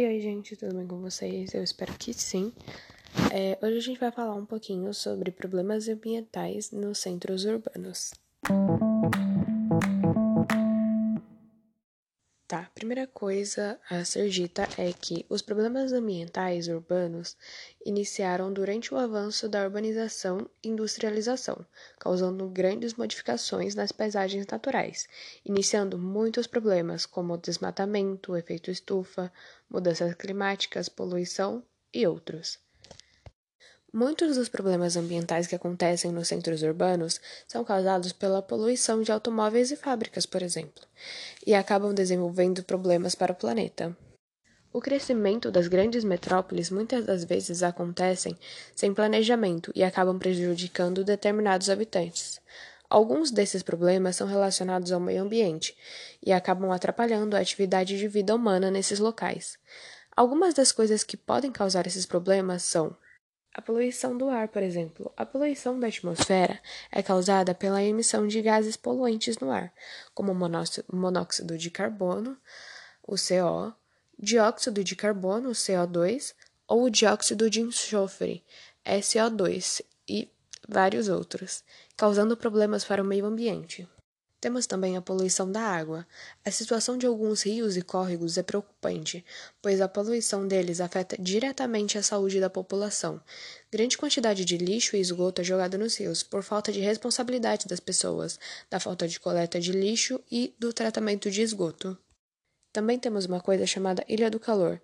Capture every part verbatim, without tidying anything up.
Oi, oi, gente, tudo bem com vocês? Eu espero que sim. É, hoje a gente vai falar um pouquinho sobre problemas ambientais nos centros urbanos. Tá, primeira coisa a ser dita é que os problemas ambientais urbanos iniciaram durante o avanço da urbanização e industrialização, causando grandes modificações nas paisagens naturais, iniciando muitos problemas como desmatamento, efeito estufa, mudanças climáticas, poluição e outros. Muitos dos problemas ambientais que acontecem nos centros urbanos são causados pela poluição de automóveis e fábricas, por exemplo, e acabam desenvolvendo problemas para o planeta. O crescimento das grandes metrópoles muitas das vezes acontecem sem planejamento e acabam prejudicando determinados habitantes. Alguns desses problemas são relacionados ao meio ambiente e acabam atrapalhando a atividade de vida humana nesses locais. Algumas das coisas que podem causar esses problemas são: a poluição do ar, por exemplo. A poluição da atmosfera é causada pela emissão de gases poluentes no ar, como monóxido de carbono, o C O, dióxido de carbono, o C O dois, ou o dióxido de enxofre, S O dois, e vários outros, causando problemas para o meio ambiente. Temos também a poluição da água. A situação de alguns rios e córregos é preocupante, pois a poluição deles afeta diretamente a saúde da população. Grande quantidade de lixo e esgoto é jogada nos rios por falta de responsabilidade das pessoas, da falta de coleta de lixo e do tratamento de esgoto. Também temos uma coisa chamada Ilha do Calor.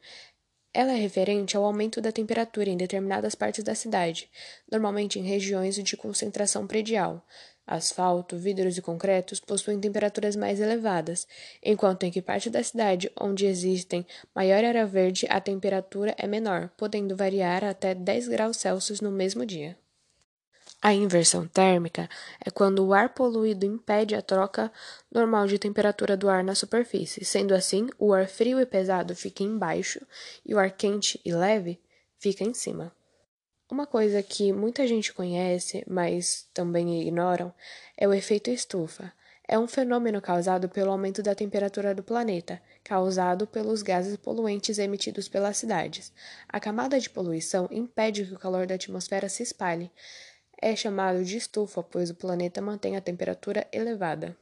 Ela é referente ao aumento da temperatura em determinadas partes da cidade, normalmente em regiões de concentração predial. Asfalto, vidros e concretos possuem temperaturas mais elevadas, enquanto em que parte da cidade onde existem maior área verde a temperatura é menor, podendo variar até dez graus Celsius no mesmo dia. A inversão térmica é quando o ar poluído impede a troca normal de temperatura do ar na superfície. Sendo assim, o ar frio e pesado fica embaixo e o ar quente e leve fica em cima. Uma coisa que muita gente conhece, mas também ignoram, é o efeito estufa. É um fenômeno causado pelo aumento da temperatura do planeta, causado pelos gases poluentes emitidos pelas cidades. A camada de poluição impede que o calor da atmosfera se espalhe. É chamado de estufa, pois o planeta mantém a temperatura elevada.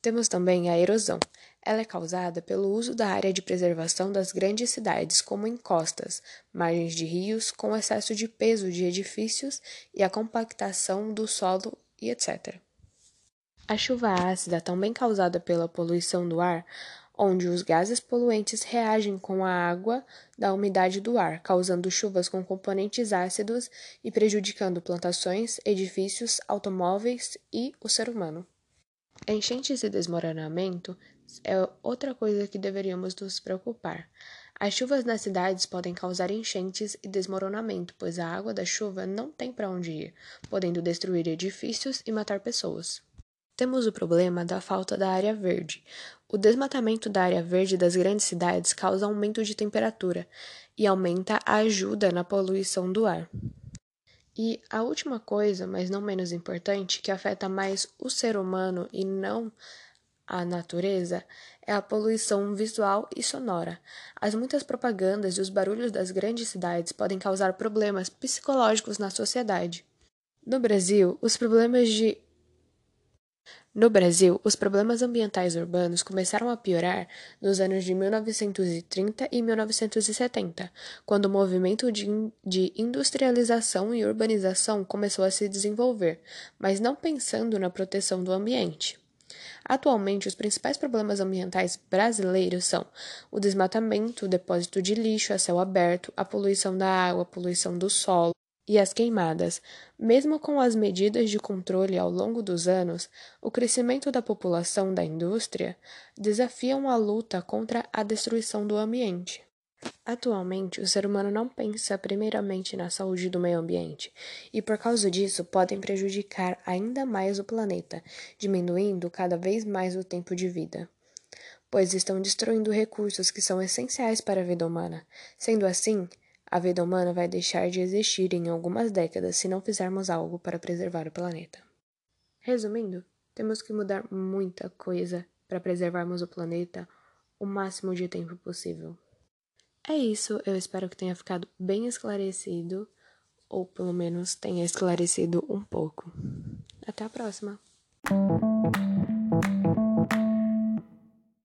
Temos também a erosão. Ela é causada pelo uso da área de preservação das grandes cidades, como encostas, margens de rios, com excesso de peso de edifícios e a compactação do solo e etcétera. A chuva ácida, também causada pela poluição do ar, onde os gases poluentes reagem com a água da umidade do ar, causando chuvas com componentes ácidos e prejudicando plantações, edifícios, automóveis e o ser humano. Enchentes e desmoronamento é outra coisa que deveríamos nos preocupar. As chuvas nas cidades podem causar enchentes e desmoronamento, pois a água da chuva não tem para onde ir, podendo destruir edifícios e matar pessoas. Temos o problema da falta da área verde. O desmatamento da área verde das grandes cidades causa aumento de temperatura e aumenta a ajuda na poluição do ar. E a última coisa, mas não menos importante, que afeta mais o ser humano e não a natureza, é a poluição visual e sonora. As muitas propagandas e os barulhos das grandes cidades podem causar problemas psicológicos na sociedade. No Brasil, os problemas de No Brasil, os problemas ambientais urbanos começaram a piorar nos anos de mil novecentos e trinta e mil novecentos e setenta, quando o movimento de industrialização e urbanização começou a se desenvolver, mas não pensando na proteção do ambiente. Atualmente, os principais problemas ambientais brasileiros são o desmatamento, o depósito de lixo a céu aberto, a poluição da água, a poluição do solo e as queimadas. Mesmo com as medidas de controle ao longo dos anos, o crescimento da população da indústria desafiam a luta contra a destruição do ambiente. Atualmente, o ser humano não pensa primeiramente na saúde do meio ambiente, e por causa disso podem prejudicar ainda mais o planeta, diminuindo cada vez mais o tempo de vida, pois estão destruindo recursos que são essenciais para a vida humana. Sendo assim, a vida humana vai deixar de existir em algumas décadas se não fizermos algo para preservar o planeta. Resumindo, temos que mudar muita coisa para preservarmos o planeta o máximo de tempo possível. É isso, eu espero que tenha ficado bem esclarecido, ou pelo menos tenha esclarecido um pouco. Até a próxima!